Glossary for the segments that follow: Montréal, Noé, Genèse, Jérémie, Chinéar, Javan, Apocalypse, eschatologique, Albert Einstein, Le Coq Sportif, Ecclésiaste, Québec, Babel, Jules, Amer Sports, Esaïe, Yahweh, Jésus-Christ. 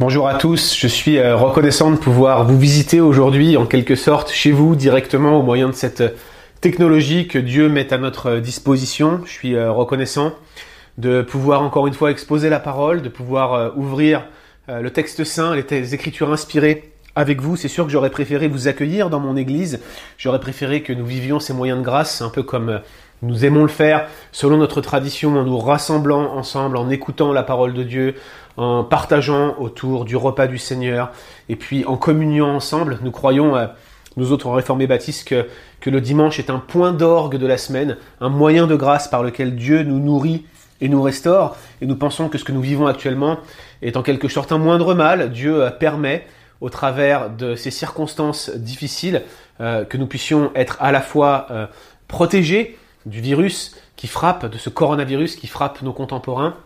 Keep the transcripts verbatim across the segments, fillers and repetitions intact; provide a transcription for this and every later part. Bonjour à tous, je suis reconnaissant de pouvoir vous visiter aujourd'hui en quelque sorte chez vous directement au moyen de cette technologie que Dieu met à notre disposition. Je suis reconnaissant de pouvoir encore une fois exposer la parole, de pouvoir ouvrir le texte saint, les écritures inspirées avec vous. C'est sûr que j'aurais préféré vous accueillir dans mon église, j'aurais préféré que nous vivions ces moyens de grâce un peu comme nous aimons le faire selon notre tradition, en nous rassemblant ensemble, en écoutant la parole de Dieu, en partageant autour du repas du Seigneur et puis en communiant ensemble. Nous croyons, euh, nous autres réformés baptistes, que, que le dimanche est un point d'orgue de la semaine, un moyen de grâce par lequel Dieu nous nourrit et nous restaure. Et nous pensons que ce que nous vivons actuellement est en quelque sorte un moindre mal. Dieu euh, permet, au travers de ces circonstances difficiles, euh, que nous puissions être à la fois euh, protégés du virus qui frappe, de ce coronavirus qui frappe nos contemporains.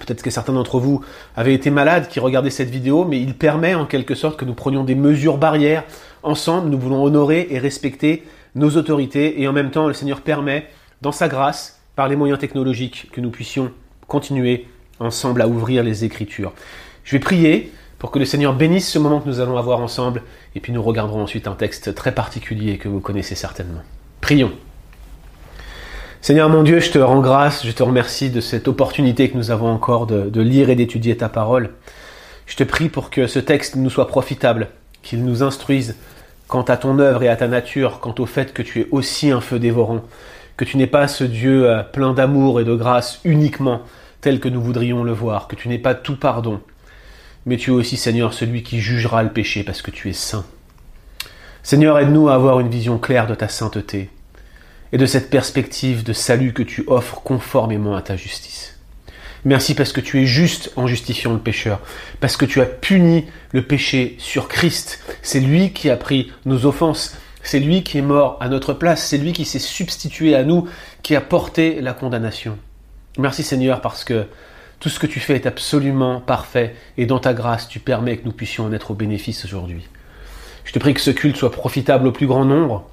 Peut-être que certains d'entre vous avaient été malades qui regardaient cette vidéo, mais il permet en quelque sorte que nous prenions des mesures barrières ensemble. Nous voulons honorer et respecter nos autorités, et en même temps le Seigneur permet, dans sa grâce, par les moyens technologiques, que nous puissions continuer ensemble à ouvrir les Écritures. Je vais prier pour que le Seigneur bénisse ce moment que nous allons avoir ensemble, et puis nous regarderons ensuite un texte très particulier que vous connaissez certainement. Prions. Seigneur mon Dieu, je te rends grâce, je te remercie de cette opportunité que nous avons encore de, de lire et d'étudier ta parole. Je te prie pour que ce texte nous soit profitable, qu'il nous instruise quant à ton œuvre et à ta nature, quant au fait que tu es aussi un feu dévorant, que tu n'es pas ce Dieu plein d'amour et de grâce uniquement tel que nous voudrions le voir, que tu n'es pas tout pardon, mais tu es aussi, Seigneur, celui qui jugera le péché parce que tu es saint. Seigneur, aide-nous à avoir une vision claire de ta sainteté et de cette perspective de salut que tu offres conformément à ta justice. Merci parce que tu es juste en justifiant le pécheur, parce que tu as puni le péché sur Christ. C'est lui qui a pris nos offenses, c'est lui qui est mort à notre place, c'est lui qui s'est substitué à nous, qui a porté la condamnation. Merci Seigneur parce que tout ce que tu fais est absolument parfait, et dans ta grâce, tu permets que nous puissions en être au bénéfice aujourd'hui. Je te prie que ce culte soit profitable au plus grand nombre.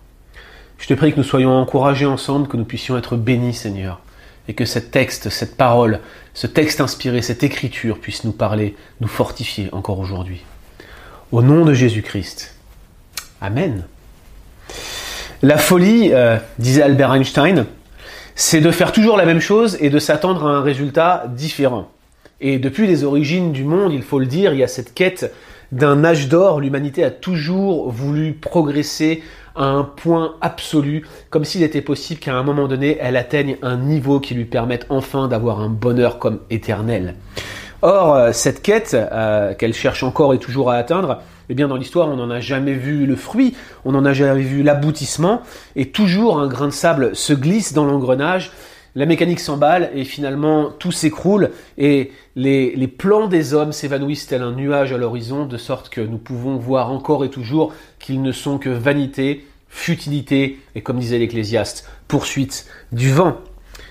Je te prie que nous soyons encouragés ensemble, que nous puissions être bénis, Seigneur, et que ce texte, cette parole, ce texte inspiré, cette écriture puisse nous parler, nous fortifier encore aujourd'hui. Au nom de Jésus-Christ. Amen. La folie, euh, disait Albert Einstein, c'est de faire toujours la même chose et de s'attendre à un résultat différent. Et depuis les origines du monde, il faut le dire, il y a cette quête d'un âge d'or. L'humanité a toujours voulu progresser à un point absolu, comme s'il était possible qu'à un moment donné, elle atteigne un niveau qui lui permette enfin d'avoir un bonheur comme éternel. Or, cette quête euh, qu'elle cherche encore et toujours à atteindre, eh bien dans l'histoire, on n'en a jamais vu le fruit, on n'en a jamais vu l'aboutissement, et toujours un grain de sable se glisse dans l'engrenage. La mécanique s'emballe et finalement tout s'écroule et les, les plans des hommes s'évanouissent tel un nuage à l'horizon, de sorte que nous pouvons voir encore et toujours qu'ils ne sont que vanité, futilité et, comme disait l'Ecclésiaste, poursuite du vent.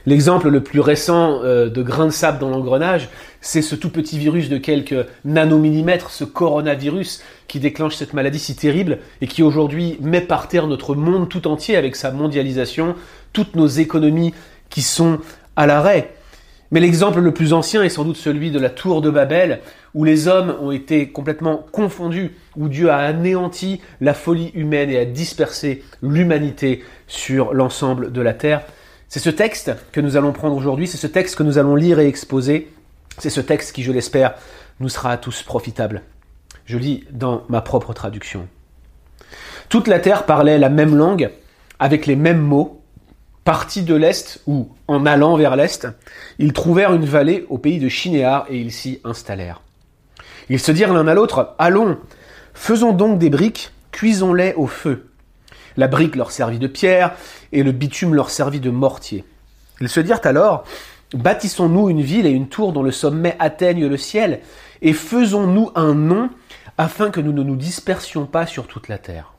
L'exemple le plus récent euh, de grain de sable dans l'engrenage, c'est ce tout petit virus de quelques nanomillimètres, ce coronavirus qui déclenche cette maladie si terrible et qui aujourd'hui met par terre notre monde tout entier avec sa mondialisation, toutes nos économies qui sont à l'arrêt. Mais l'exemple le plus ancien est sans doute celui de la tour de Babel, où les hommes ont été complètement confondus, où Dieu a anéanti la folie humaine et a dispersé l'humanité sur l'ensemble de la terre. C'est ce texte que nous allons prendre aujourd'hui, c'est ce texte que nous allons lire et exposer, c'est ce texte qui, je l'espère, nous sera à tous profitable. Je lis dans ma propre traduction. Toute la terre parlait la même langue, avec les mêmes mots. Partis de l'Est, ou en allant vers l'Est, ils trouvèrent une vallée au pays de Chinéar et ils s'y installèrent. Ils se dirent l'un à l'autre, « Allons, faisons donc des briques, cuisons-les au feu. » La brique leur servit de pierre et le bitume leur servit de mortier. Ils se dirent alors, « Bâtissons-nous une ville et une tour dont le sommet atteigne le ciel et faisons-nous un nom afin que nous ne nous dispersions pas sur toute la terre. »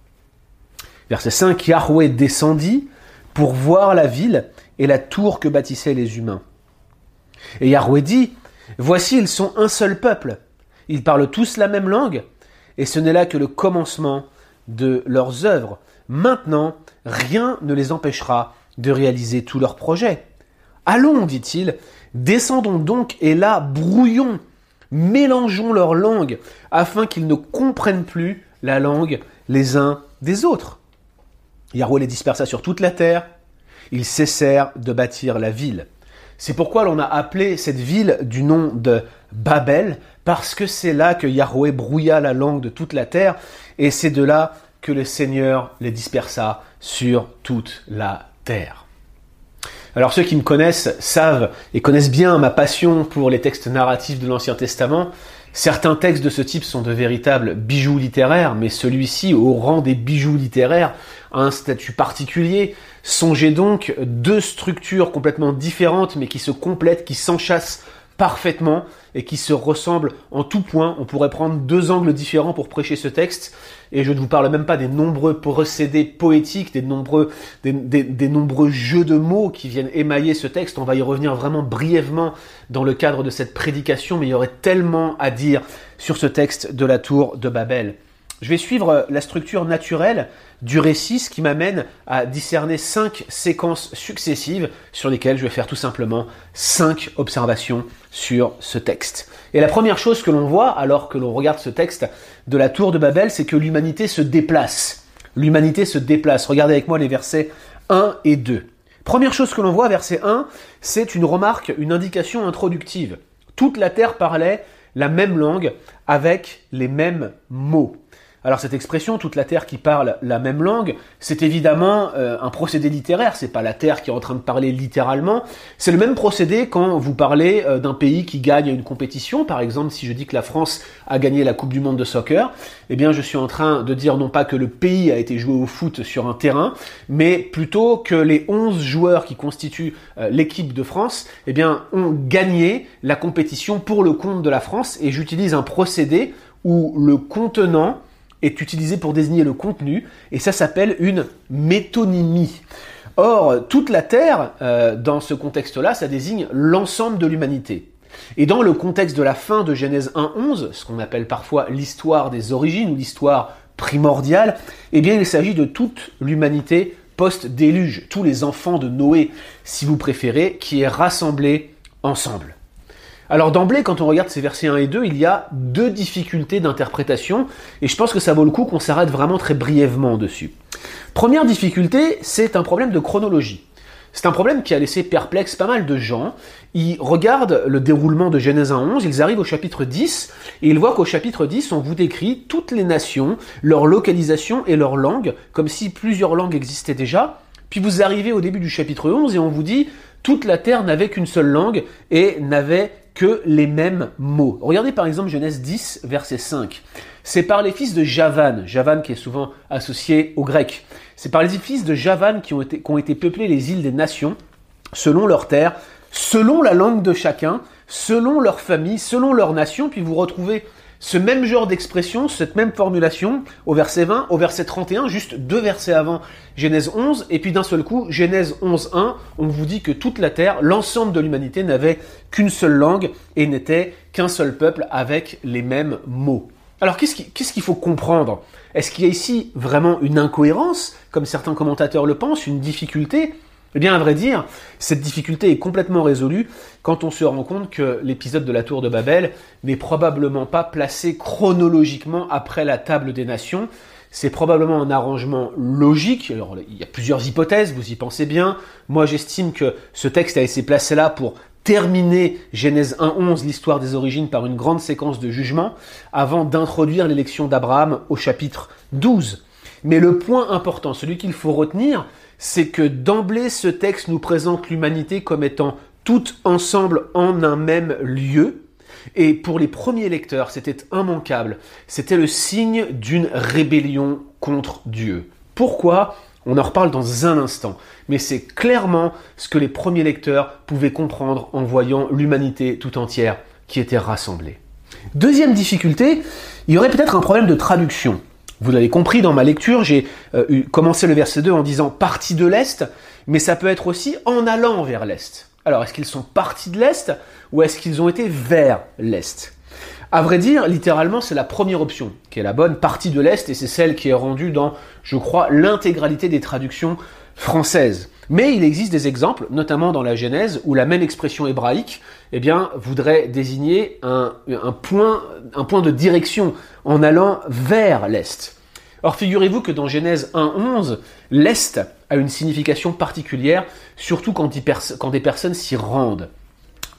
Verset cinq, « Yahweh descendit pour voir la ville et la tour que bâtissaient les humains. Et Yahweh dit, « Voici, ils sont un seul peuple. Ils parlent tous la même langue, et ce n'est là que le commencement de leurs œuvres. Maintenant, rien ne les empêchera de réaliser tous leurs projets. Allons, dit-il, descendons donc et là brouillons mélangeons leurs langues afin qu'ils ne comprennent plus la langue les uns des autres. Yahweh les dispersa sur toute la terre, ils cessèrent de bâtir la ville. C'est pourquoi l'on a appelé cette ville du nom de Babel, parce que c'est là que Yahweh brouilla la langue de toute la terre, et c'est de là que le Seigneur les dispersa sur toute la terre. Alors ceux qui me connaissent savent et connaissent bien ma passion pour les textes narratifs de l'Ancien Testament. Certains textes de ce type sont de véritables bijoux littéraires, mais celui-ci, au rang des bijoux littéraires, a un statut particulier. Songez donc deux structures complètement différentes, mais qui se complètent, qui s'enchassent parfaitement et qui se ressemblent en tout point. On pourrait prendre deux angles différents pour prêcher ce texte, et je ne vous parle même pas des nombreux procédés poétiques, des nombreux, des, des, des nombreux jeux de mots qui viennent émailler ce texte. On va y revenir vraiment brièvement dans le cadre de cette prédication, mais il y aurait tellement à dire sur ce texte de la tour de Babel. Je vais suivre la structure naturelle du récit, ce qui m'amène à discerner cinq séquences successives sur lesquelles je vais faire tout simplement cinq observations sur ce texte. Et la première chose que l'on voit alors que l'on regarde ce texte de la tour de Babel, c'est que l'humanité se déplace. L'humanité se déplace. Regardez avec moi les versets un et deux. Première chose que l'on voit, verset un, c'est une remarque, une indication introductive. Toute la terre parlait la même langue avec les mêmes mots. Alors cette expression, toute la terre qui parle la même langue, c'est évidemment euh, un procédé littéraire, c'est pas la terre qui est en train de parler littéralement, c'est le même procédé quand vous parlez euh, d'un pays qui gagne une compétition. Par exemple, si je dis que la France a gagné la Coupe du Monde de soccer, eh bien je suis en train de dire non pas que le pays a été joué au foot sur un terrain, mais plutôt que les onze joueurs qui constituent euh, l'équipe de France, eh bien ont gagné la compétition pour le compte de la France, et j'utilise un procédé où le contenant est utilisé pour désigner le contenu, et ça s'appelle une métonymie. Or, toute la terre, euh, dans ce contexte-là, ça désigne l'ensemble de l'humanité. Et dans le contexte de la fin de Genèse un onze, ce qu'on appelle parfois l'histoire des origines ou l'histoire primordiale, eh bien il s'agit de toute l'humanité post-déluge, tous les enfants de Noé, si vous préférez, qui est rassemblée ensemble. Alors d'emblée, quand on regarde ces versets un et deux, il y a deux difficultés d'interprétation, et je pense que ça vaut le coup qu'on s'arrête vraiment très brièvement dessus. Première difficulté, c'est un problème de chronologie. C'est un problème qui a laissé perplexe pas mal de gens. Ils regardent le déroulement de Genèse un onze, ils arrivent au chapitre dix, et ils voient qu'au chapitre dix, on vous décrit toutes les nations, leur localisation et leur langue, comme si plusieurs langues existaient déjà. Puis vous arrivez au début du chapitre onze et on vous dit « Toute la terre n'avait qu'une seule langue et n'avait que les mêmes mots ». Regardez par exemple Genèse dix, verset cinq. « C'est par les fils de Javan », Javan qui est souvent associé aux Grecs, « c'est par les fils de Javan qui ont été, qu'ont été peuplées les îles des nations, selon leur terre, selon la langue de chacun, selon leur famille, selon leur nation ». Puis vous retrouvez ce même genre d'expression, cette même formulation au verset vingt, au verset trente et un, juste deux versets avant Genèse onze, et puis d'un seul coup, Genèse onze un, on vous dit que toute la terre, l'ensemble de l'humanité n'avait qu'une seule langue et n'était qu'un seul peuple avec les mêmes mots. Alors qu'est-ce qui, qu'est-ce qu'il faut comprendre? Est-ce qu'il y a ici vraiment une incohérence, comme certains commentateurs le pensent, une difficulté? Eh bien, à vrai dire, cette difficulté est complètement résolue quand on se rend compte que l'épisode de la tour de Babel n'est probablement pas placé chronologiquement après la table des nations. C'est probablement un arrangement logique. Alors, il y a plusieurs hypothèses, vous y pensez bien. Moi, j'estime que ce texte a été placé là pour terminer Genèse un onze, l'histoire des origines, par une grande séquence de jugements, avant d'introduire l'élection d'Abraham au chapitre douze. Mais le point important, celui qu'il faut retenir, c'est que d'emblée, ce texte nous présente l'humanité comme étant toute ensemble en un même lieu. Et pour les premiers lecteurs, c'était immanquable. C'était le signe d'une rébellion contre Dieu. Pourquoi ? On en reparle dans un instant. Mais c'est clairement ce que les premiers lecteurs pouvaient comprendre en voyant l'humanité tout entière qui était rassemblée. Deuxième difficulté, il y aurait peut-être un problème de traduction. Vous l'avez compris, dans ma lecture, j'ai euh, commencé le verset deux en disant « parti de l'Est », mais ça peut être aussi « en allant vers l'Est ». Alors, est-ce qu'ils sont partis de l'Est ou est-ce qu'ils ont été vers l'Est ? À vrai dire, littéralement, c'est la première option qui est la bonne, « partie de l'Est », et c'est celle qui est rendue dans, je crois, l'intégralité des traductions françaises. Mais il existe des exemples, notamment dans la Genèse, où la même expression hébraïque eh bien, voudrait désigner un, un, point, un point de direction en allant vers l'Est. Or, figurez-vous que dans Genèse un onze, l'Est a une signification particulière, surtout quand, y pers- quand des personnes s'y rendent.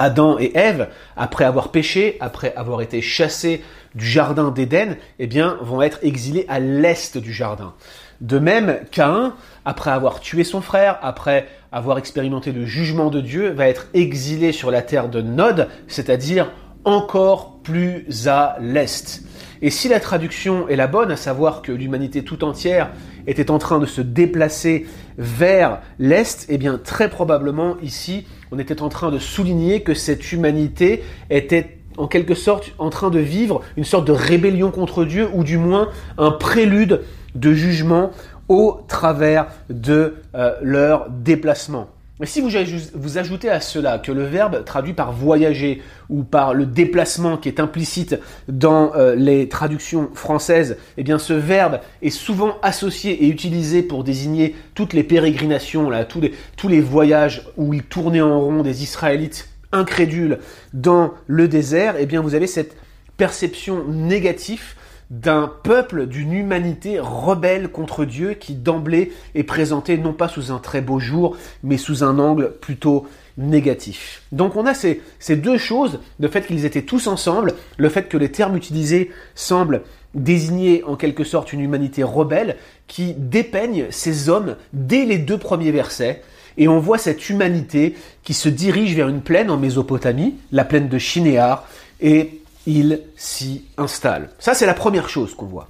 Adam et Ève, après avoir péché, après avoir été chassés du jardin d'Éden, eh bien, vont être exilés à l'Est du jardin. De même, Caïn, après avoir tué son frère, après avoir expérimenté le jugement de Dieu, va être exilé sur la terre de Nod, c'est-à-dire encore plus à l'Est. Et si la traduction est la bonne, à savoir que l'humanité tout entière était en train de se déplacer vers l'Est, eh bien très probablement ici, on était en train de souligner que cette humanité était en quelque sorte en train de vivre une sorte de rébellion contre Dieu, ou du moins un prélude de jugement au travers de euh, leur déplacement. Mais si vous, vous ajoutez à cela que le verbe traduit par voyager ou par le déplacement qui est implicite dans euh, les traductions françaises, eh bien ce verbe est souvent associé et utilisé pour désigner toutes les pérégrinations, là, tous, les, tous les voyages où ils tournaient en rond des Israélites incrédules dans le désert, eh bien vous avez cette perception négative d'un peuple, d'une humanité rebelle contre Dieu qui d'emblée est présentée non pas sous un très beau jour, mais sous un angle plutôt négatif. Donc on a ces, ces deux choses, le fait qu'ils étaient tous ensemble, le fait que les termes utilisés semblent désigner en quelque sorte une humanité rebelle qui dépeigne ces hommes dès les deux premiers versets. Et on voit cette humanité qui se dirige vers une plaine en Mésopotamie, la plaine de Chinéar, et il s'y installe. Ça, c'est la première chose qu'on voit.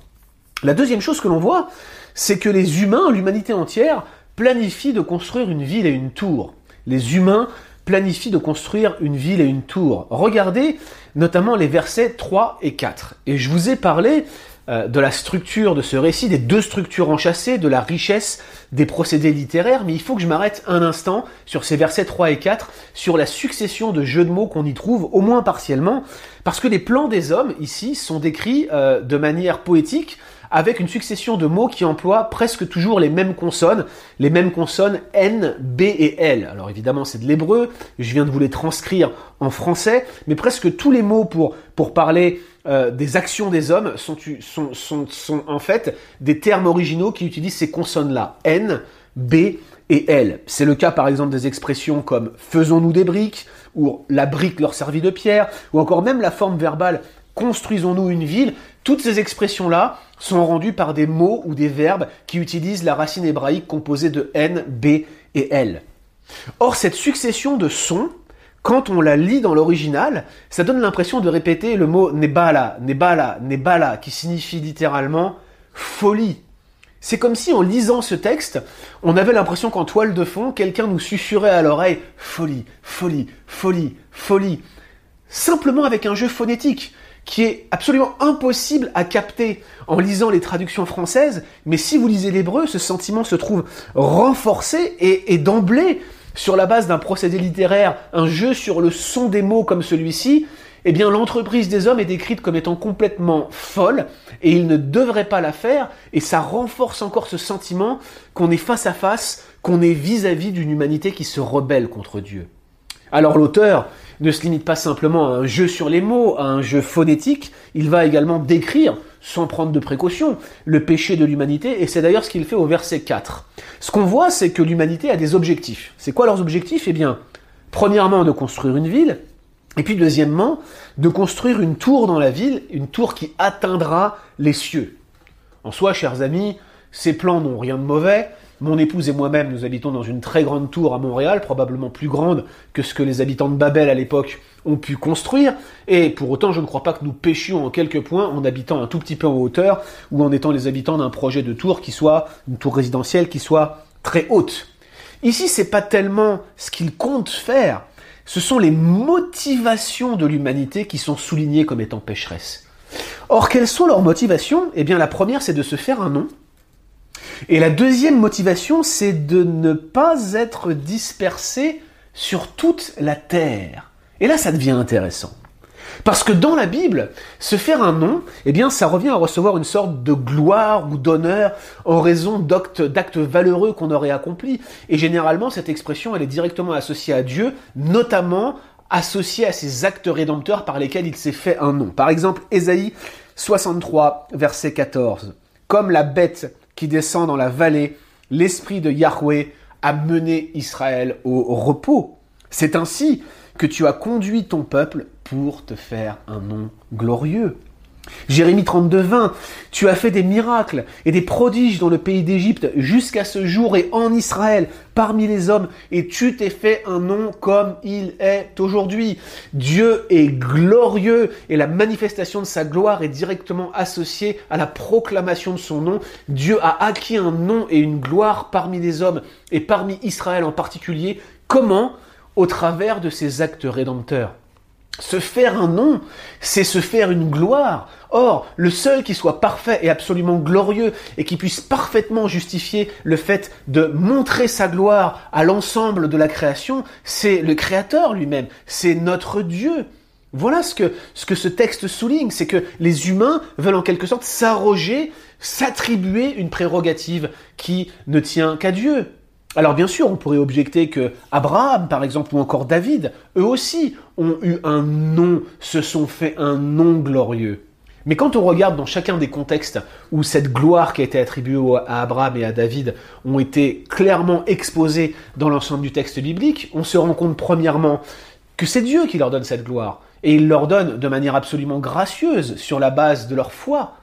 La deuxième chose que l'on voit, c'est que les humains, l'humanité entière, planifient de construire une ville et une tour. Les humains planifient de construire une ville et une tour. Regardez notamment les versets trois et quatre. Et je vous ai parlé euh, de la structure de ce récit, des deux structures enchâssées, de la richesse des procédés littéraires, mais il faut que je m'arrête un instant sur ces versets trois et quatre, sur la succession de jeux de mots qu'on y trouve, au moins partiellement, parce que les plans des hommes, ici, sont décrits euh, de manière poétique, avec une succession de mots qui emploient presque toujours les mêmes consonnes, les mêmes consonnes N, B et L. Alors évidemment, c'est de l'hébreu, je viens de vous les transcrire en français, mais presque tous les mots pour, pour parler euh, des actions des hommes sont, sont, sont, sont en fait des termes originaux qui utilisent ces consonnes-là, N, B et L. C'est le cas par exemple des expressions comme « faisons-nous des briques » ou « la brique leur servit de pierre » ou encore même la forme verbale « construisons-nous une ville ». Toutes ces expressions-là sont rendues par des mots ou des verbes qui utilisent la racine hébraïque composée de N, B et L. Or, cette succession de sons, quand on la lit dans l'original, ça donne l'impression de répéter le mot « nebala »,« nebala »,« nebala », qui signifie littéralement « folie ». C'est comme si, en lisant ce texte, on avait l'impression qu'en toile de fond, quelqu'un nous susurrait à l'oreille « folie, folie, folie, folie », simplement avec un jeu phonétique qui est absolument impossible à capter en lisant les traductions françaises, mais si vous lisez l'hébreu, ce sentiment se trouve renforcé et, et d'emblée, sur la base d'un procédé littéraire, un jeu sur le son des mots comme celui-ci, eh bien l'entreprise des hommes est décrite comme étant complètement folle, et ils ne devraient pas la faire, et ça renforce encore ce sentiment qu'on est face à face, qu'on est vis-à-vis d'une humanité qui se rebelle contre Dieu. Alors l'auteur ne se limite pas simplement à un jeu sur les mots, à un jeu phonétique, il va également décrire, sans prendre de précaution, le péché de l'humanité, et c'est d'ailleurs ce qu'il fait au verset quatre. Ce qu'on voit, c'est que l'humanité a des objectifs. C'est quoi leurs objectifs? Eh bien, premièrement, de construire une ville, et puis deuxièmement, de construire une tour dans la ville, une tour qui atteindra les cieux. En soi, chers amis, ces plans n'ont rien de mauvais. Mon épouse et moi-même, nous habitons dans une très grande tour à Montréal, probablement plus grande que ce que les habitants de Babel à l'époque ont pu construire, et pour autant je ne crois pas que nous péchions en quelques points en habitant un tout petit peu en hauteur, ou en étant les habitants d'un projet de tour qui soit, une tour résidentielle qui soit très haute. Ici, c'est pas tellement ce qu'ils comptent faire, ce sont les motivations de l'humanité qui sont soulignées comme étant pécheresses. Or, quelles sont leurs motivations? Eh bien, la première, c'est de se faire un nom. Et la deuxième motivation, c'est de ne pas être dispersé sur toute la terre. Et là, ça devient intéressant. Parce que dans la Bible, se faire un nom, eh bien, ça revient à recevoir une sorte de gloire ou d'honneur en raison d'actes, d'actes valeureux qu'on aurait accomplis. Et généralement, cette expression, elle est directement associée à Dieu, notamment associée à ses actes rédempteurs par lesquels il s'est fait un nom. Par exemple, Esaïe soixante-trois, verset quatorze. « Comme la bête qui descend dans la vallée, l'esprit de Yahweh a mené Israël au repos. C'est ainsi que tu as conduit ton peuple pour te faire un nom glorieux. » Jérémie trente-deux, vingt, « Tu as fait des miracles et des prodiges dans le pays d'Égypte jusqu'à ce jour et en Israël, parmi les hommes, et tu t'es fait un nom comme il est aujourd'hui. » Dieu est glorieux et la manifestation de sa gloire est directement associée à la proclamation de son nom. Dieu a acquis un nom et une gloire parmi les hommes et parmi Israël en particulier. Comment ? Au travers de ses actes rédempteurs. Se faire un nom, c'est se faire une gloire. Or, le seul qui soit parfait et absolument glorieux et qui puisse parfaitement justifier le fait de montrer sa gloire à l'ensemble de la création, c'est le Créateur lui-même, c'est notre Dieu. Voilà ce que, ce que ce texte souligne, c'est que les humains veulent en quelque sorte s'arroger, s'attribuer une prérogative qui ne tient qu'à Dieu. Alors bien sûr, on pourrait objecter que Abraham, par exemple, ou encore David, eux aussi ont eu un nom, se sont fait un nom glorieux. Mais quand on regarde dans chacun des contextes où cette gloire qui a été attribuée à Abraham et à David ont été clairement exposées dans l'ensemble du texte biblique, on se rend compte premièrement que c'est Dieu qui leur donne cette gloire. Et il leur donne de manière absolument gracieuse sur la base de leur foi.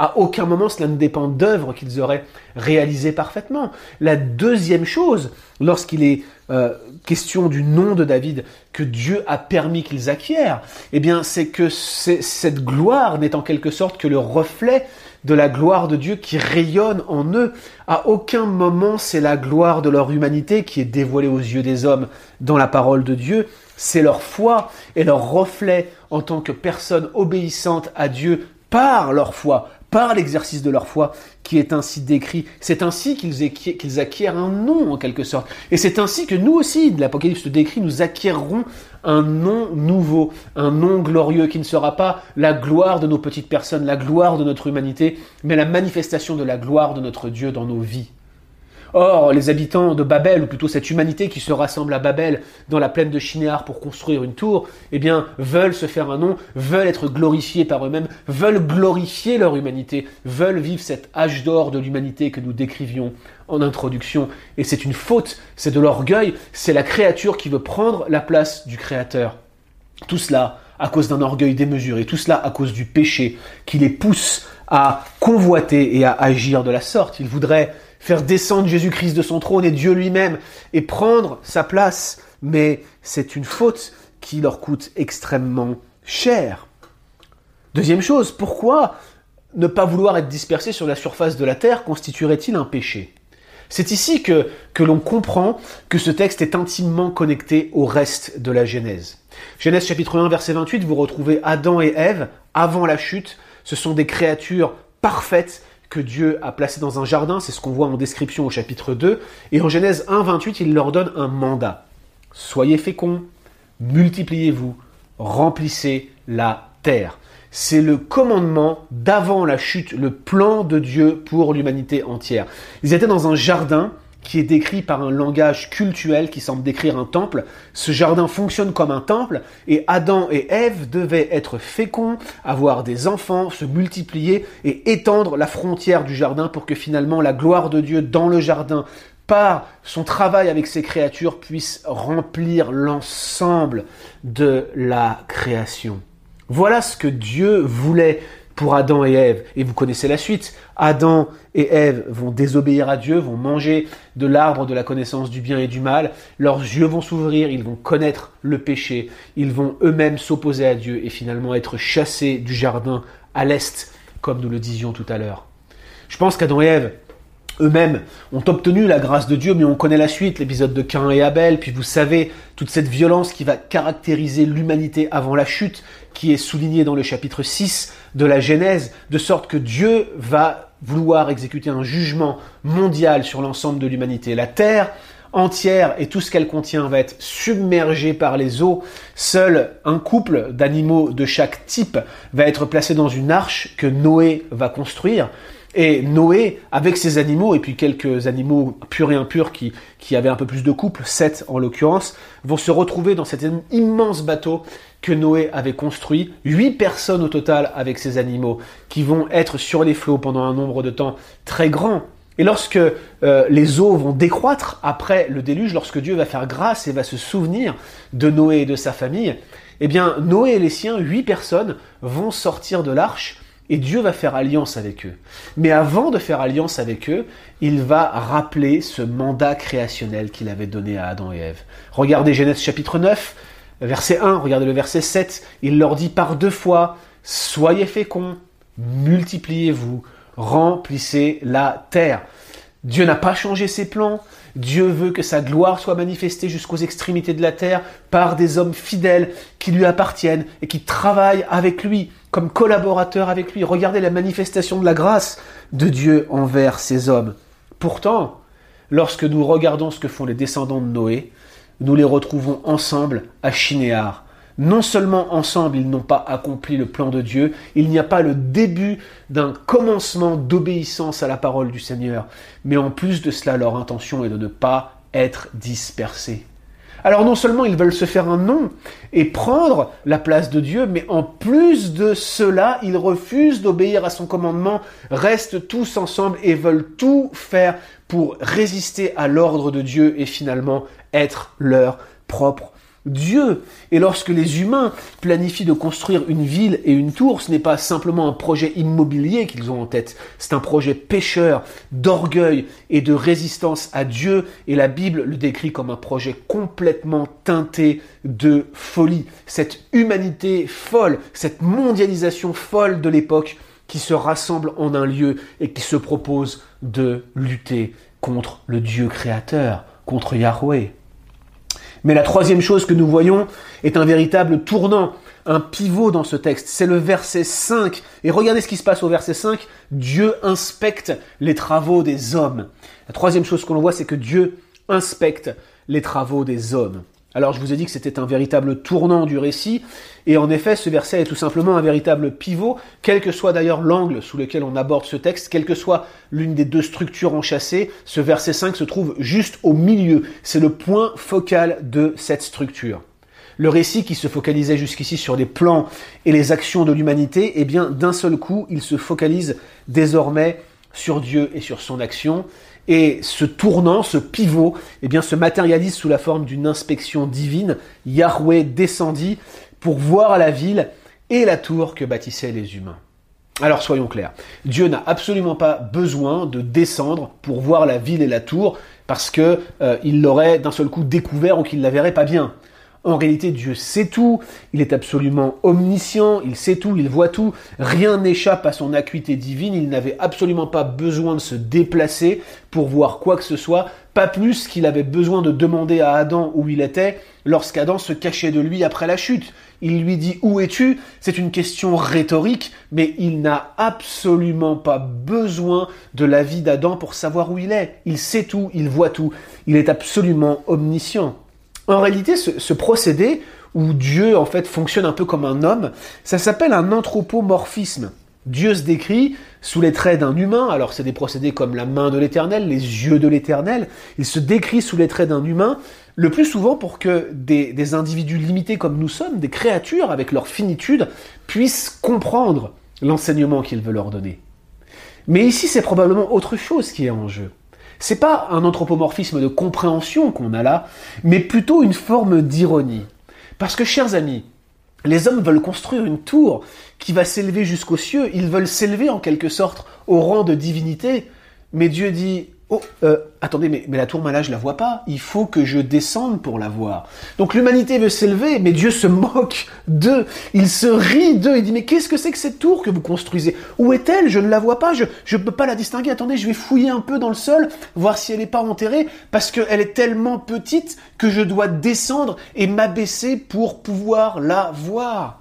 À aucun moment cela ne dépend d'œuvres qu'ils auraient réalisées parfaitement. La deuxième chose, lorsqu'il est euh, question du nom de David que Dieu a permis qu'ils acquièrent, eh bien, c'est que c'est, cette gloire n'est en quelque sorte que le reflet de la gloire de Dieu qui rayonne en eux. À aucun moment c'est la gloire de leur humanité qui est dévoilée aux yeux des hommes dans la parole de Dieu. C'est leur foi et leur reflet en tant que personnes obéissantes à Dieu par leur foi, par l'exercice de leur foi qui est ainsi décrit. C'est ainsi qu'ils acquièrent un nom en quelque sorte. Et c'est ainsi que nous aussi, l'Apocalypse décrit, nous acquérerons un nom nouveau, un nom glorieux qui ne sera pas la gloire de nos petites personnes, la gloire de notre humanité, mais la manifestation de la gloire de notre Dieu dans nos vies. Or, les habitants de Babel, ou plutôt cette humanité qui se rassemble à Babel dans la plaine de Chinéar pour construire une tour, eh bien, veulent se faire un nom, veulent être glorifiés par eux-mêmes, veulent glorifier leur humanité, veulent vivre cet âge d'or de l'humanité que nous décrivions en introduction. Et c'est une faute, c'est de l'orgueil, c'est la créature qui veut prendre la place du Créateur. Tout cela à cause d'un orgueil démesuré, tout cela à cause du péché qui les pousse à convoiter et à agir de la sorte. Ils voudraient faire descendre Jésus-Christ de son trône et Dieu lui-même et prendre sa place. Mais c'est une faute qui leur coûte extrêmement cher. Deuxième chose, pourquoi ne pas vouloir être dispersé sur la surface de la terre constituerait-il un péché ? C'est ici que, que l'on comprend que ce texte est intimement connecté au reste de la Genèse. Genèse chapitre un, verset vingt-huit, vous retrouvez Adam et Ève avant la chute. Ce sont des créatures parfaites que Dieu a placé dans un jardin, c'est ce qu'on voit en description au chapitre deux, et en Genèse un, vingt-huit, il leur donne un mandat. « Soyez féconds, multipliez-vous, remplissez la terre. » C'est le commandement d'avant la chute, le plan de Dieu pour l'humanité entière. Ils étaient dans un jardin qui est décrit par un langage cultuel qui semble décrire un temple. Ce jardin fonctionne comme un temple et Adam et Ève devaient être féconds, avoir des enfants, se multiplier et étendre la frontière du jardin pour que finalement la gloire de Dieu dans le jardin, par son travail avec ses créatures, puisse remplir l'ensemble de la création. Voilà ce que Dieu voulait pour Adam et Ève, et vous connaissez la suite. Adam et Ève vont désobéir à Dieu, vont manger de l'arbre de la connaissance du bien et du mal, leurs yeux vont s'ouvrir, ils vont connaître le péché, ils vont eux-mêmes s'opposer à Dieu et finalement être chassés du jardin à l'est, comme nous le disions tout à l'heure. Je pense qu'Adam et Ève eux-mêmes ont obtenu la grâce de Dieu, mais on connaît la suite, l'épisode de Caïn et Abel, puis vous savez toute cette violence qui va caractériser l'humanité avant la chute, qui est soulignée dans le chapitre six de la Genèse, de sorte que Dieu va vouloir exécuter un jugement mondial sur l'ensemble de l'humanité. La terre entière et tout ce qu'elle contient va être submergé par les eaux. Seul un couple d'animaux de chaque type va être placé dans une arche que Noé va construire. Et Noé, avec ses animaux, et puis quelques animaux purs et impurs qui, qui avaient un peu plus de couple, sept en l'occurrence, vont se retrouver dans cet immense bateau que Noé avait construit. Huit personnes au total avec ces animaux qui vont être sur les flots pendant un nombre de temps très grand. Et lorsque euh, les eaux vont décroître après le déluge, lorsque Dieu va faire grâce et va se souvenir de Noé et de sa famille, eh bien Noé et les siens, huit personnes, vont sortir de l'arche et Dieu va faire alliance avec eux. Mais avant de faire alliance avec eux, il va rappeler ce mandat créationnel qu'il avait donné à Adam et Ève. Regardez Genèse chapitre neuf, verset un, regardez le verset sept, il leur dit par deux fois « Soyez féconds, multipliez-vous ». Remplissez la terre. Dieu n'a pas changé ses plans. Dieu veut que sa gloire soit manifestée jusqu'aux extrémités de la terre par des hommes fidèles qui lui appartiennent et qui travaillent avec lui, comme collaborateurs avec lui. Regardez la manifestation de la grâce de Dieu envers ces hommes. Pourtant, lorsque nous regardons ce que font les descendants de Noé, nous les retrouvons ensemble à Chinéar. Non seulement ensemble, ils n'ont pas accompli le plan de Dieu, il n'y a pas le début d'un commencement d'obéissance à la parole du Seigneur, mais en plus de cela, leur intention est de ne pas être dispersés. Alors non seulement ils veulent se faire un nom et prendre la place de Dieu, mais en plus de cela, ils refusent d'obéir à son commandement, restent tous ensemble et veulent tout faire pour résister à l'ordre de Dieu et finalement être leur propre Dieu. Et lorsque les humains planifient de construire une ville et une tour, ce n'est pas simplement un projet immobilier qu'ils ont en tête, c'est un projet pécheur, d'orgueil et de résistance à Dieu, et la Bible le décrit comme un projet complètement teinté de folie. Cette humanité folle, cette mondialisation folle de l'époque qui se rassemble en un lieu et qui se propose de lutter contre le Dieu créateur, contre Yahweh. Mais la troisième chose que nous voyons est un véritable tournant, un pivot dans ce texte. C'est le verset cinq. Et regardez ce qui se passe au verset cinq. Dieu inspecte les travaux des hommes. La troisième chose qu'on voit, c'est que Dieu inspecte les travaux des hommes. Alors, je vous ai dit que c'était un véritable tournant du récit. Et en effet, ce verset est tout simplement un véritable pivot, quel que soit d'ailleurs l'angle sous lequel on aborde ce texte, quelle que soit l'une des deux structures enchâssées, ce verset cinq se trouve juste au milieu. C'est le point focal de cette structure. Le récit qui se focalisait jusqu'ici sur les plans et les actions de l'humanité, eh bien, d'un seul coup, il se focalise désormais sur Dieu et sur son action. Et ce tournant, ce pivot, eh bien, se matérialise sous la forme d'une inspection divine. Yahweh descendit pour voir la ville et la tour que bâtissaient les humains. Alors soyons clairs, Dieu n'a absolument pas besoin de descendre pour voir la ville et la tour parce que euh, il l'aurait d'un seul coup découvert ou qu'il ne la verrait pas bien. En réalité, Dieu sait tout, il est absolument omniscient, il sait tout, il voit tout, rien n'échappe à son acuité divine, il n'avait absolument pas besoin de se déplacer pour voir quoi que ce soit, pas plus qu'il avait besoin de demander à Adam où il était lorsqu'Adam se cachait de lui après la chute. Il lui dit « Où es-tu ?» C'est une question rhétorique, mais il n'a absolument pas besoin de l'avis d'Adam pour savoir où il est. Il sait tout, il voit tout, il est absolument omniscient. En réalité, ce, ce procédé où Dieu en fait fonctionne un peu comme un homme, ça s'appelle un anthropomorphisme. Dieu se décrit sous les traits d'un humain, alors c'est des procédés comme la main de l'Éternel, les yeux de l'Éternel, il se décrit sous les traits d'un humain, le plus souvent pour que des, des individus limités comme nous sommes, des créatures avec leur finitude, puissent comprendre l'enseignement qu'il veut leur donner. Mais ici, c'est probablement autre chose qui est en jeu. C'est pas un anthropomorphisme de compréhension qu'on a là, mais plutôt une forme d'ironie. Parce que, chers amis, les hommes veulent construire une tour qui va s'élever jusqu'aux cieux, ils veulent s'élever en quelque sorte au rang de divinité, mais Dieu dit « Oh, euh, attendez, mais, mais la tour, là, je la vois pas, il faut que je descende pour la voir. » Donc l'humanité veut s'élever, mais Dieu se moque d'eux, il se rit d'eux, il dit « Mais qu'est-ce que c'est que cette tour que vous construisez ? Où est-elle ? Je ne la vois pas, je ne peux pas la distinguer, attendez, je vais fouiller un peu dans le sol, voir si elle n'est pas enterrée, parce qu'elle est tellement petite que je dois descendre et m'abaisser pour pouvoir la voir. »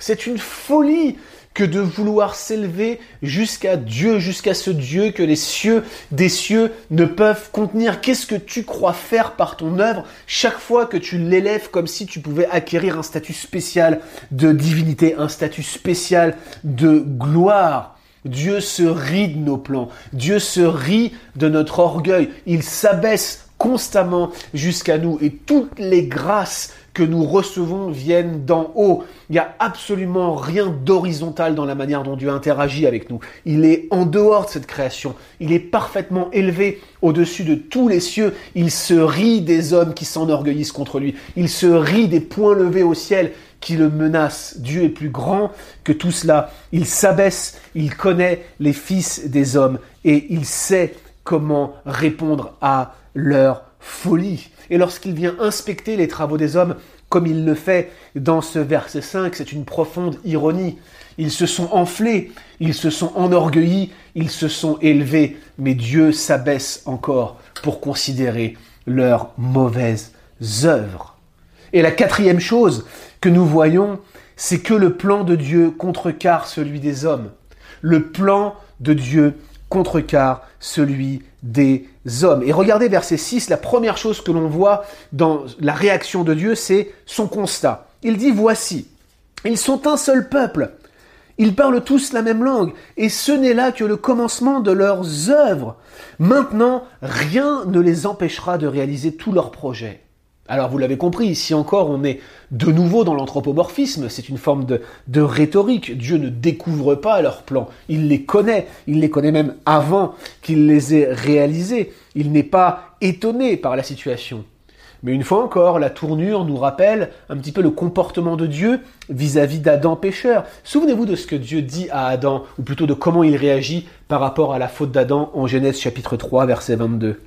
C'est une folie que de vouloir s'élever jusqu'à Dieu, jusqu'à ce Dieu que les cieux des cieux ne peuvent contenir. Qu'est-ce que tu crois faire par ton œuvre chaque fois que tu l'élèves comme si tu pouvais acquérir un statut spécial de divinité, un statut spécial de gloire? Dieu se rit de nos plans, Dieu se rit de notre orgueil, il s'abaisse constamment jusqu'à nous et toutes les grâces que nous recevons viennent d'en haut. Il n'y a absolument rien d'horizontal dans la manière dont Dieu interagit avec nous. Il est en dehors de cette création. Il est parfaitement élevé au-dessus de tous les cieux. Il se rit des hommes qui s'enorgueillissent contre lui. Il se rit des poings levés au ciel qui le menacent. Dieu est plus grand que tout cela. Il s'abaisse, il connaît les fils des hommes et il sait comment répondre à leur folie. Et lorsqu'il vient inspecter les travaux des hommes, comme il le fait dans ce verset cinq, c'est une profonde ironie. Ils se sont enflés, ils se sont enorgueillis, ils se sont élevés, mais Dieu s'abaisse encore pour considérer leurs mauvaises œuvres. Et la quatrième chose que nous voyons, c'est que le plan de Dieu contrecarre celui des hommes. Le plan de Dieu contrecarre celui des hommes. Et regardez verset six, la première chose que l'on voit dans la réaction de Dieu, c'est son constat. Il dit « Voici, ils sont un seul peuple, ils parlent tous la même langue, et ce n'est là que le commencement de leurs œuvres. Maintenant, rien ne les empêchera de réaliser tous leurs projets. » Alors vous l'avez compris, ici encore on est de nouveau dans l'anthropomorphisme, c'est une forme de, de rhétorique. Dieu ne découvre pas leurs plans, il les connaît, il les connaît même avant qu'il les ait réalisés. Il n'est pas étonné par la situation. Mais une fois encore, la tournure nous rappelle un petit peu le comportement de Dieu vis-à-vis d'Adam pécheur. Souvenez-vous de ce que Dieu dit à Adam, ou plutôt de comment il réagit par rapport à la faute d'Adam en Genèse chapitre trois, verset vingt-deux.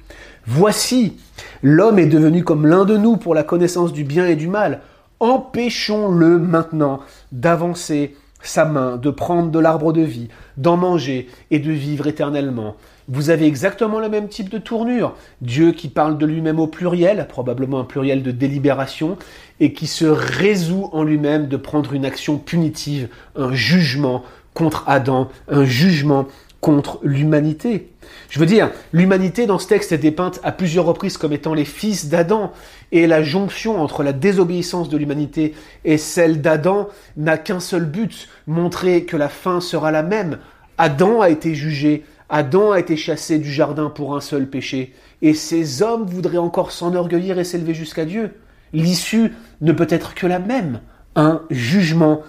« Voici, l'homme est devenu comme l'un de nous pour la connaissance du bien et du mal. Empêchons-le maintenant d'avancer sa main, de prendre de l'arbre de vie, d'en manger et de vivre éternellement. » Vous avez exactement le même type de tournure. Dieu qui parle de lui-même au pluriel, probablement un pluriel de délibération, et qui se résout en lui-même de prendre une action punitive, un jugement contre Adam, un jugement contre l'humanité. Je veux dire, l'humanité dans ce texte est dépeinte à plusieurs reprises comme étant les fils d'Adam, et la jonction entre la désobéissance de l'humanité et celle d'Adam n'a qu'un seul but, montrer que la fin sera la même. Adam a été jugé, Adam a été chassé du jardin pour un seul péché, et ces hommes voudraient encore s'enorgueillir et s'élever jusqu'à Dieu. L'issue ne peut être que la même, un jugement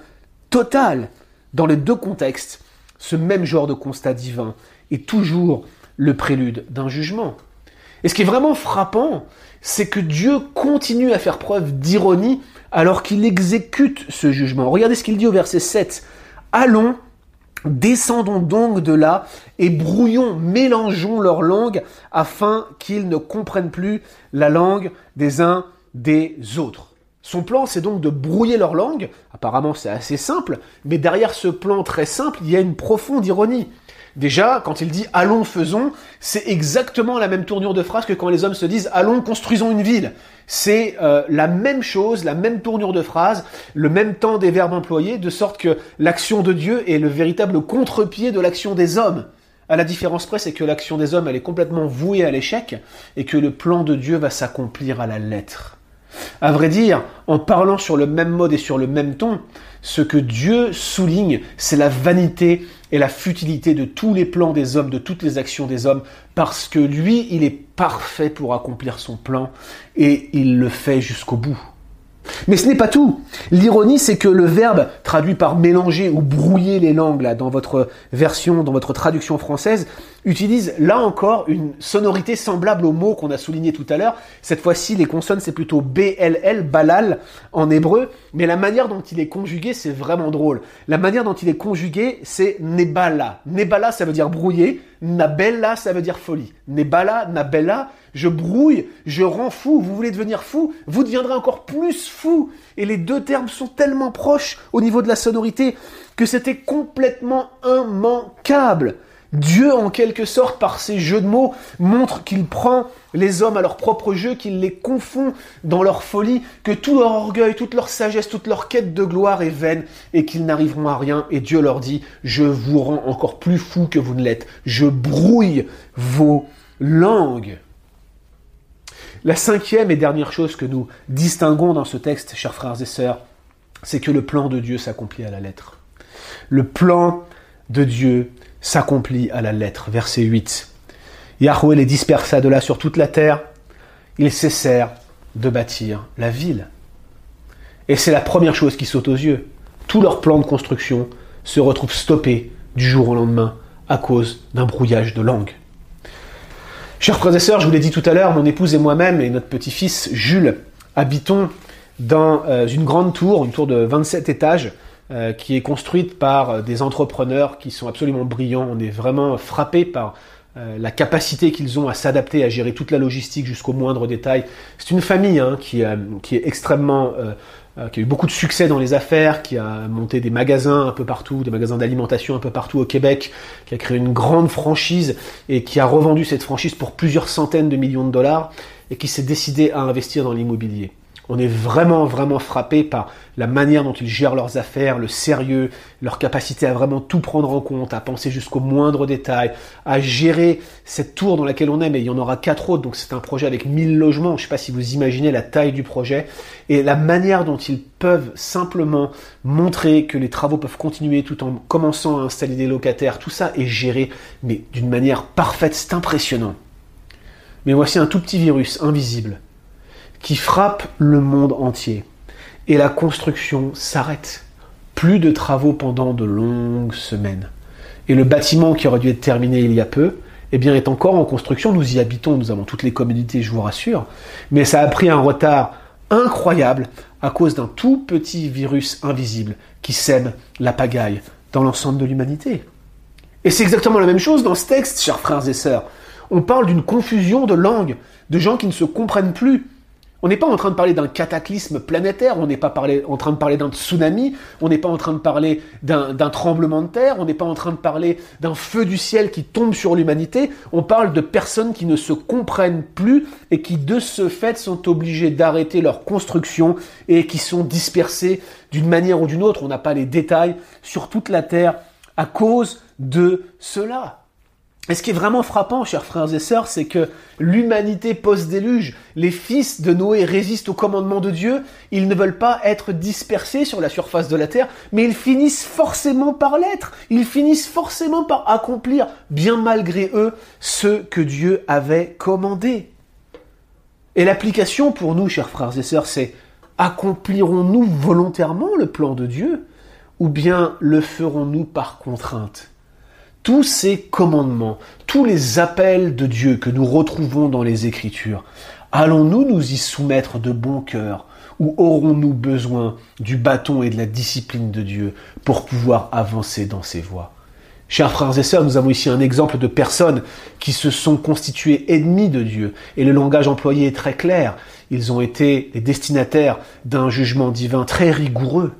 total. Dans les deux contextes, ce même genre de constat divin est toujours le prélude d'un jugement. Et ce qui est vraiment frappant, c'est que Dieu continue à faire preuve d'ironie alors qu'il exécute ce jugement. Regardez ce qu'il dit au verset sept. « Allons, descendons donc de là et brouillons, mélangeons leur langue afin qu'ils ne comprennent plus la langue des uns des autres. » Son plan, c'est donc de brouiller leur langue. Apparemment, c'est assez simple, mais derrière ce plan très simple, il y a une profonde ironie. Déjà, quand il dit « allons, faisons », c'est exactement la même tournure de phrase que quand les hommes se disent « allons, construisons une ville ». C'est euh, la même chose, la même tournure de phrase, le même temps des verbes employés, de sorte que l'action de Dieu est le véritable contre-pied de l'action des hommes. À la différence près, c'est que l'action des hommes, elle est complètement vouée à l'échec et que le plan de Dieu va s'accomplir à la lettre. À vrai dire, en parlant sur le même mode et sur le même ton, ce que Dieu souligne, c'est la vanité et la futilité de tous les plans des hommes, de toutes les actions des hommes, parce que lui, il est parfait pour accomplir son plan, et il le fait jusqu'au bout. Mais ce n'est pas tout. L'ironie, c'est que le verbe traduit par mélanger ou brouiller les langues, là, dans votre version, dans votre traduction française, utilise là encore une sonorité semblable au mot qu'on a souligné tout à l'heure. Cette fois-ci, les consonnes, c'est plutôt B L L, balal, en hébreu, mais la manière dont il est conjugué, c'est vraiment drôle. La manière dont il est conjugué, c'est nebala. Nebala, ça veut dire brouiller. Nabella, ça veut dire folie. Nebala, nabella, je brouille, je rends fou. Vous voulez devenir fou? Vous deviendrez encore plus fou. Et les deux termes sont tellement proches au niveau de la sonorité que c'était complètement immanquable. Dieu, en quelque sorte, par ses jeux de mots, montre qu'il prend les hommes à leur propre jeu, qu'il les confond dans leur folie, que tout leur orgueil, toute leur sagesse, toute leur quête de gloire est vaine et qu'ils n'arriveront à rien. Et Dieu leur dit « Je vous rends encore plus fous que vous ne l'êtes. Je brouille vos langues. » La cinquième et dernière chose que nous distinguons dans ce texte, chers frères et sœurs, c'est que le plan de Dieu s'accomplit à la lettre. Le plan de Dieu s'accomplit à la lettre. Verset huit. Yahweh les dispersa de là sur toute la terre. Ils cessèrent de bâtir la ville. Et c'est la première chose qui saute aux yeux. Tout leur plan de construction se retrouve stoppé du jour au lendemain à cause d'un brouillage de langue. Chers frères et sœurs, je vous l'ai dit tout à l'heure, mon épouse et moi-même et notre petit-fils Jules habitons dans une grande tour, une tour de vingt-sept étages, Euh, qui est construite par des entrepreneurs qui sont absolument brillants. On est vraiment frappé par euh, la capacité qu'ils ont à s'adapter, à gérer toute la logistique jusqu'au moindre détail. C'est une famille hein, qui, euh, qui est extrêmement, euh, euh, qui a eu beaucoup de succès dans les affaires, qui a monté des magasins un peu partout, des magasins d'alimentation un peu partout au Québec, qui a créé une grande franchise et qui a revendu cette franchise pour plusieurs centaines de millions de dollars et qui s'est décidé à investir dans l'immobilier. On est vraiment, vraiment frappé par la manière dont ils gèrent leurs affaires, le sérieux, leur capacité à vraiment tout prendre en compte, à penser jusqu'au moindre détail, à gérer cette tour dans laquelle on est, mais il y en aura quatre autres, donc c'est un projet avec mille logements, je ne sais pas si vous imaginez la taille du projet, et la manière dont ils peuvent simplement montrer que les travaux peuvent continuer tout en commençant à installer des locataires, tout ça est géré, mais d'une manière parfaite, c'est impressionnant. Mais voici un tout petit virus invisible, qui frappe le monde entier. Et la construction s'arrête. Plus de travaux pendant de longues semaines. Et le bâtiment qui aurait dû être terminé il y a peu, eh bien, est encore en construction. Nous y habitons, nous avons toutes les commodités, je vous rassure. Mais ça a pris un retard incroyable à cause d'un tout petit virus invisible qui sème la pagaille dans l'ensemble de l'humanité. Et c'est exactement la même chose dans ce texte, chers frères et sœurs. On parle d'une confusion de langues, de gens qui ne se comprennent plus. On n'est pas en train de parler d'un cataclysme planétaire, on n'est pas parlé, en train de parler d'un tsunami, on n'est pas en train de parler d'un, d'un tremblement de terre, on n'est pas en train de parler d'un feu du ciel qui tombe sur l'humanité, on parle de personnes qui ne se comprennent plus et qui de ce fait sont obligées d'arrêter leur construction et qui sont dispersées d'une manière ou d'une autre, on n'a pas les détails, sur toute la terre à cause de cela. Et ce qui est vraiment frappant, chers frères et sœurs, c'est que l'humanité post-déluge, les fils de Noé résistent au commandement de Dieu, ils ne veulent pas être dispersés sur la surface de la terre, mais ils finissent forcément par l'être, ils finissent forcément par accomplir, bien malgré eux, ce que Dieu avait commandé. Et l'application pour nous, chers frères et sœurs, c'est accomplirons-nous volontairement le plan de Dieu, ou bien le ferons-nous par contrainte ? Tous ces commandements, tous les appels de Dieu que nous retrouvons dans les Écritures, allons-nous nous y soumettre de bon cœur ou aurons-nous besoin du bâton et de la discipline de Dieu pour pouvoir avancer dans ses voies ? Chers frères et sœurs, nous avons ici un exemple de personnes qui se sont constituées ennemies de Dieu et le langage employé est très clair. Ils ont été les destinataires d'un jugement divin très rigoureux.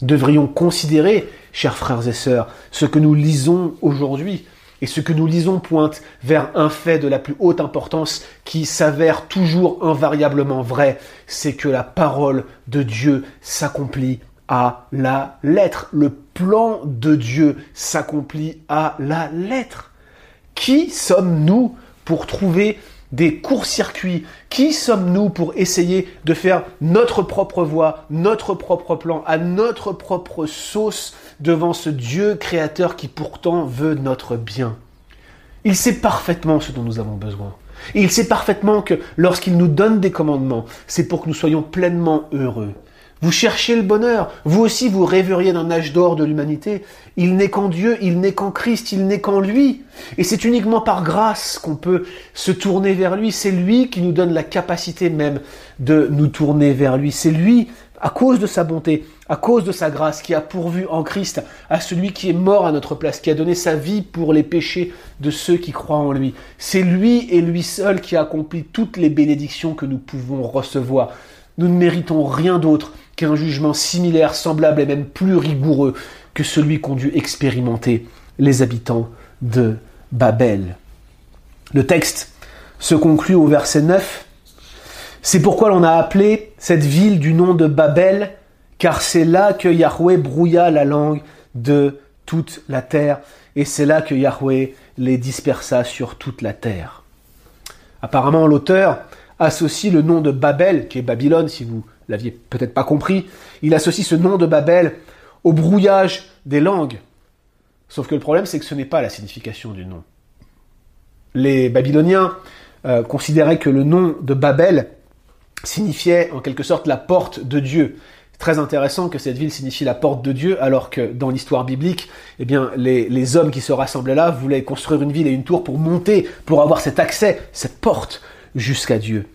Devrions considérer, chers frères et sœurs, ce que nous lisons aujourd'hui et ce que nous lisons pointe vers un fait de la plus haute importance qui s'avère toujours invariablement vrai, c'est que la parole de Dieu s'accomplit à la lettre. Le plan de Dieu s'accomplit à la lettre. Qui sommes-nous pour trouver des courts-circuits? Qui sommes-nous pour essayer de faire notre propre voie, notre propre plan, à notre propre sauce devant ce Dieu créateur qui pourtant veut notre bien? Il sait parfaitement ce dont nous avons besoin. Et il sait parfaitement que lorsqu'il nous donne des commandements, c'est pour que nous soyons pleinement heureux. Vous cherchez le bonheur, vous aussi vous rêveriez d'un âge d'or de l'humanité. Il n'est qu'en Dieu, il n'est qu'en Christ, il n'est qu'en lui. Et c'est uniquement par grâce qu'on peut se tourner vers lui. C'est lui qui nous donne la capacité même de nous tourner vers lui. C'est lui, à cause de sa bonté, à cause de sa grâce, qui a pourvu en Christ à celui qui est mort à notre place, qui a donné sa vie pour les péchés de ceux qui croient en lui. C'est lui et lui seul qui accomplit toutes les bénédictions que nous pouvons recevoir. Nous ne méritons rien d'autre qu'un jugement similaire, semblable et même plus rigoureux que celui qu'ont dû expérimenter les habitants de Babel. Le texte se conclut au verset neuf. « C'est pourquoi l'on a appelé cette ville du nom de Babel, car c'est là que Yahweh brouilla la langue de toute la terre, et c'est là que Yahweh les dispersa sur toute la terre. » Apparemment, l'auteur associe le nom de Babel, qui est Babylone, si vous ne l'aviez peut-être pas compris, il associe ce nom de Babel au brouillage des langues. Sauf que le problème, c'est que ce n'est pas la signification du nom. Les Babyloniens euh, considéraient que le nom de Babel signifiait en quelque sorte la porte de Dieu. C'est très intéressant que cette ville signifie la porte de Dieu, alors que dans l'histoire biblique, eh bien, les, les hommes qui se rassemblaient là voulaient construire une ville et une tour pour monter, pour avoir cet accès, cette porte jusqu'à Dieu.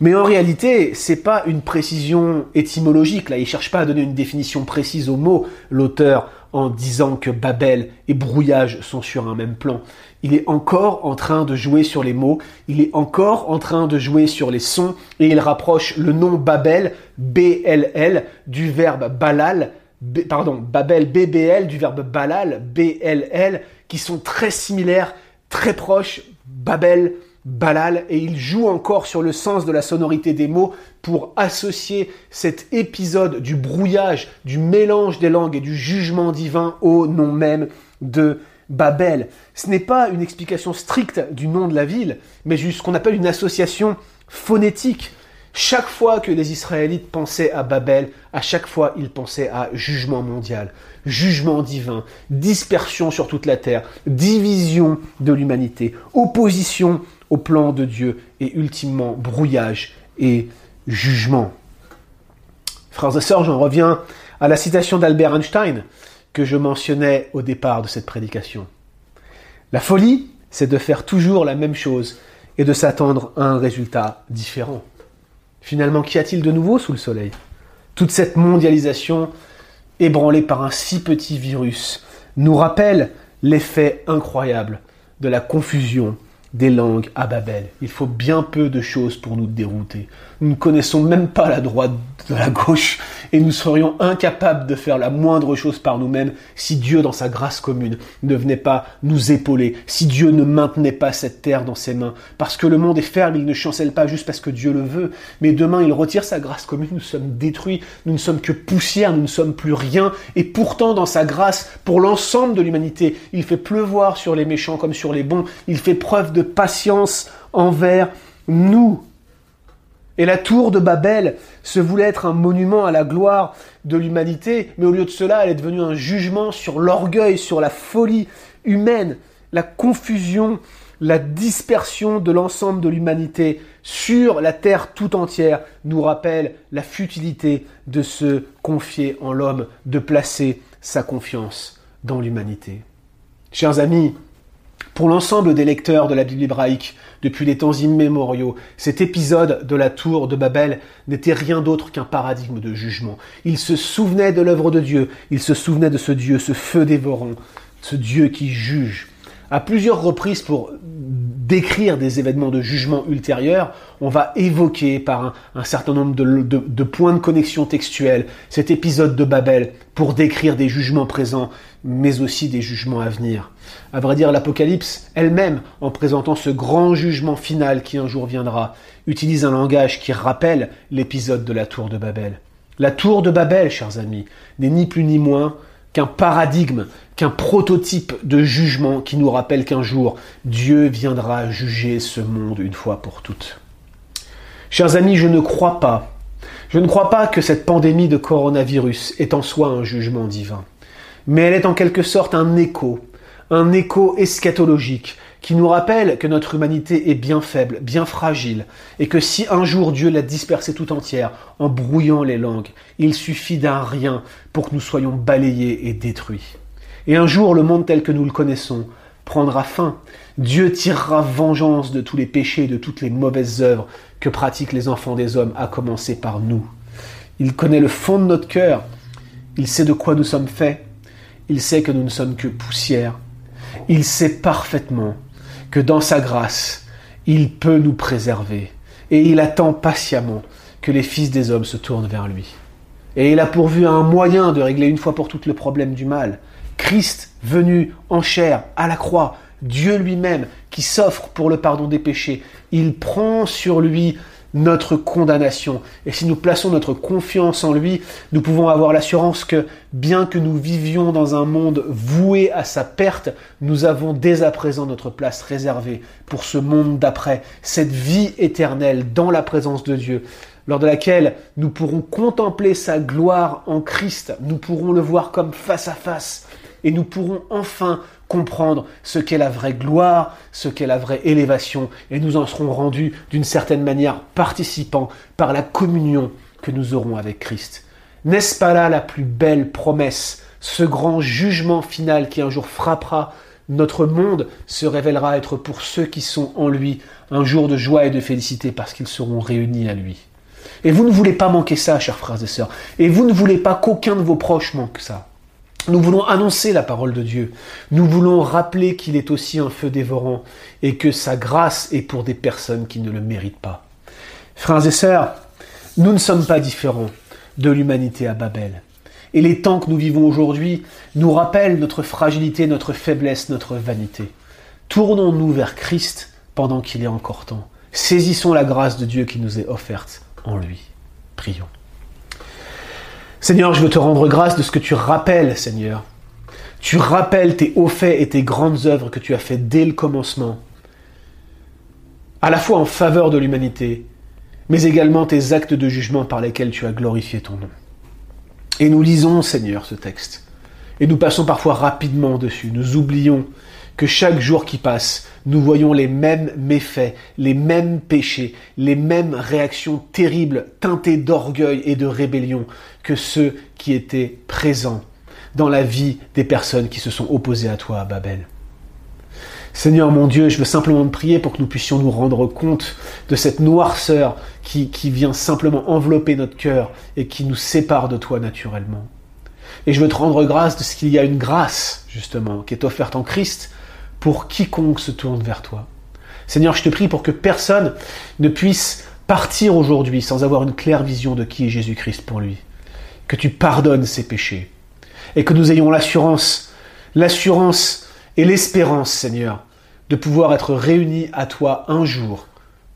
Mais en réalité, c'est pas une précision étymologique. Là, il cherche pas à donner une définition précise au mot, l'auteur, en disant que Babel et brouillage sont sur un même plan. Il est encore en train de jouer sur les mots, il est encore en train de jouer sur les sons, et il rapproche le nom Babel, B L L, du verbe balal, B, pardon, Babel, B B L, du verbe balal, B L L, qui sont très similaires, très proches, Babel, Balal, et il joue encore sur le sens de la sonorité des mots pour associer cet épisode du brouillage, du mélange des langues et du jugement divin au nom même de Babel. Ce n'est pas une explication stricte du nom de la ville, mais juste ce qu'on appelle une association phonétique. Chaque fois que les Israélites pensaient à Babel, à chaque fois ils pensaient à jugement mondial, jugement divin, dispersion sur toute la terre, division de l'humanité, opposition au plan de Dieu et ultimement brouillage et jugement. Frères et sœurs, j'en reviens à la citation d'Albert Einstein que je mentionnais au départ de cette prédication. La folie, c'est de faire toujours la même chose et de s'attendre à un résultat différent. Finalement, qu'y a-t-il de nouveau sous le soleil ? Toute cette mondialisation ébranlée par un si petit virus nous rappelle l'effet incroyable de la confusion des langues à Babel. Il faut bien peu de choses pour nous dérouter. Nous ne connaissons même pas la droite de la gauche et nous serions incapables de faire la moindre chose par nous-mêmes si Dieu, dans sa grâce commune, ne venait pas nous épauler, si Dieu ne maintenait pas cette terre dans ses mains. Parce que le monde est ferme, il ne chancelle pas juste parce que Dieu le veut, mais demain il retire sa grâce commune, nous sommes détruits, nous ne sommes que poussière, nous ne sommes plus rien, et pourtant dans sa grâce, pour l'ensemble de l'humanité, il fait pleuvoir sur les méchants comme sur les bons, il fait preuve de de patience envers nous. Et la tour de Babel se voulait être un monument à la gloire de l'humanité, mais au lieu de cela, elle est devenue un jugement sur l'orgueil, sur la folie humaine, la confusion, la dispersion de l'ensemble de l'humanité sur la terre tout entière nous rappelle la futilité de se confier en l'homme, de placer sa confiance dans l'humanité. Chers amis, pour l'ensemble des lecteurs de la Bible hébraïque, depuis les temps immémoriaux, cet épisode de la tour de Babel n'était rien d'autre qu'un paradigme de jugement. Ils se souvenaient de l'œuvre de Dieu, ils se souvenaient de ce Dieu, ce feu dévorant, ce Dieu qui juge. À plusieurs reprises, pour décrire des événements de jugement ultérieurs, on va évoquer par un, un certain nombre de, de, de points de connexion textuelle cet épisode de Babel pour décrire des jugements présents, mais aussi des jugements à venir. À vrai dire, l'Apocalypse elle-même, en présentant ce grand jugement final qui un jour viendra, utilise un langage qui rappelle l'épisode de la tour de Babel. La tour de Babel, chers amis, n'est ni plus ni moins qu'un paradigme, qu'un prototype de jugement qui nous rappelle qu'un jour, Dieu viendra juger ce monde une fois pour toutes. Chers amis, je ne crois pas, je ne crois pas que cette pandémie de coronavirus est en soi un jugement divin. Mais elle est en quelque sorte un écho, un écho eschatologique qui nous rappelle que notre humanité est bien faible, bien fragile, et que si un jour Dieu l'a dispersée tout entière en brouillant les langues, il suffit d'un rien pour que nous soyons balayés et détruits. Et un jour, le monde tel que nous le connaissons prendra fin. Dieu tirera vengeance de tous les péchés et de toutes les mauvaises œuvres que pratiquent les enfants des hommes, à commencer par nous. Il connaît le fond de notre cœur, il sait de quoi nous sommes faits, il sait que nous ne sommes que poussière, il sait parfaitement que dans sa grâce, il peut nous préserver. Et il attend patiemment que les fils des hommes se tournent vers lui. Et il a pourvu à un moyen de régler une fois pour toutes le problème du mal. Christ venu en chair, à la croix, Dieu lui-même qui s'offre pour le pardon des péchés, il prend sur lui notre condamnation. Et si nous plaçons notre confiance en lui, nous pouvons avoir l'assurance que, bien que nous vivions dans un monde voué à sa perte, nous avons dès à présent notre place réservée pour ce monde d'après, cette vie éternelle dans la présence de Dieu, lors de laquelle nous pourrons contempler sa gloire en Christ, nous pourrons le voir comme face à face, et nous pourrons enfin comprendre ce qu'est la vraie gloire, ce qu'est la vraie élévation, et nous en serons rendus d'une certaine manière participants par la communion que nous aurons avec Christ. N'est-ce pas là la plus belle promesse? Ce grand jugement final qui un jour frappera notre monde se révélera être pour ceux qui sont en lui un jour de joie et de félicité parce qu'ils seront réunis à lui. Et vous ne voulez pas manquer ça, chers frères et sœurs, et vous ne voulez pas qu'aucun de vos proches manque ça. Nous voulons annoncer la parole de Dieu. Nous voulons rappeler qu'il est aussi un feu dévorant et que sa grâce est pour des personnes qui ne le méritent pas. Frères et sœurs, nous ne sommes pas différents de l'humanité à Babel. Et les temps que nous vivons aujourd'hui nous rappellent notre fragilité, notre faiblesse, notre vanité. Tournons-nous vers Christ pendant qu'il est encore temps. Saisissons la grâce de Dieu qui nous est offerte en lui. Prions. Seigneur, je veux te rendre grâce de ce que tu rappelles, Seigneur. Tu rappelles tes hauts faits et tes grandes œuvres que tu as faites dès le commencement, à la fois en faveur de l'humanité, mais également tes actes de jugement par lesquels tu as glorifié ton nom. Et nous lisons, Seigneur, ce texte, et nous passons parfois rapidement dessus. Nous oublions que chaque jour qui passe, nous voyons les mêmes méfaits, les mêmes péchés, les mêmes réactions terribles, teintées d'orgueil et de rébellion que ceux qui étaient présents dans la vie des personnes qui se sont opposées à toi à Babel. Seigneur mon Dieu, je veux simplement te prier pour que nous puissions nous rendre compte de cette noirceur qui, qui vient simplement envelopper notre cœur et qui nous sépare de toi naturellement. Et je veux te rendre grâce de ce qu'il y a une grâce, justement, qui est offerte en Christ, pour quiconque se tourne vers toi. Seigneur, je te prie pour que personne ne puisse partir aujourd'hui sans avoir une claire vision de qui est Jésus-Christ pour lui. Que tu pardonnes ses péchés. Et que nous ayons l'assurance, l'assurance et l'espérance, Seigneur, de pouvoir être réunis à toi un jour,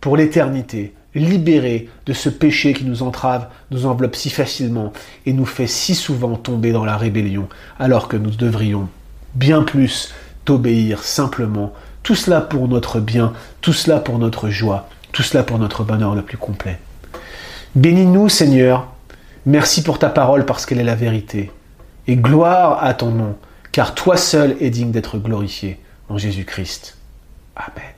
pour l'éternité, libérés de ce péché qui nous entrave, nous enveloppe si facilement et nous fait si souvent tomber dans la rébellion, alors que nous devrions bien plus t'obéir simplement, tout cela pour notre bien, tout cela pour notre joie, tout cela pour notre bonheur le plus complet. Bénis-nous, Seigneur, merci pour ta parole parce qu'elle est la vérité, et gloire à ton nom, car toi seul es digne d'être glorifié en Jésus-Christ. Amen.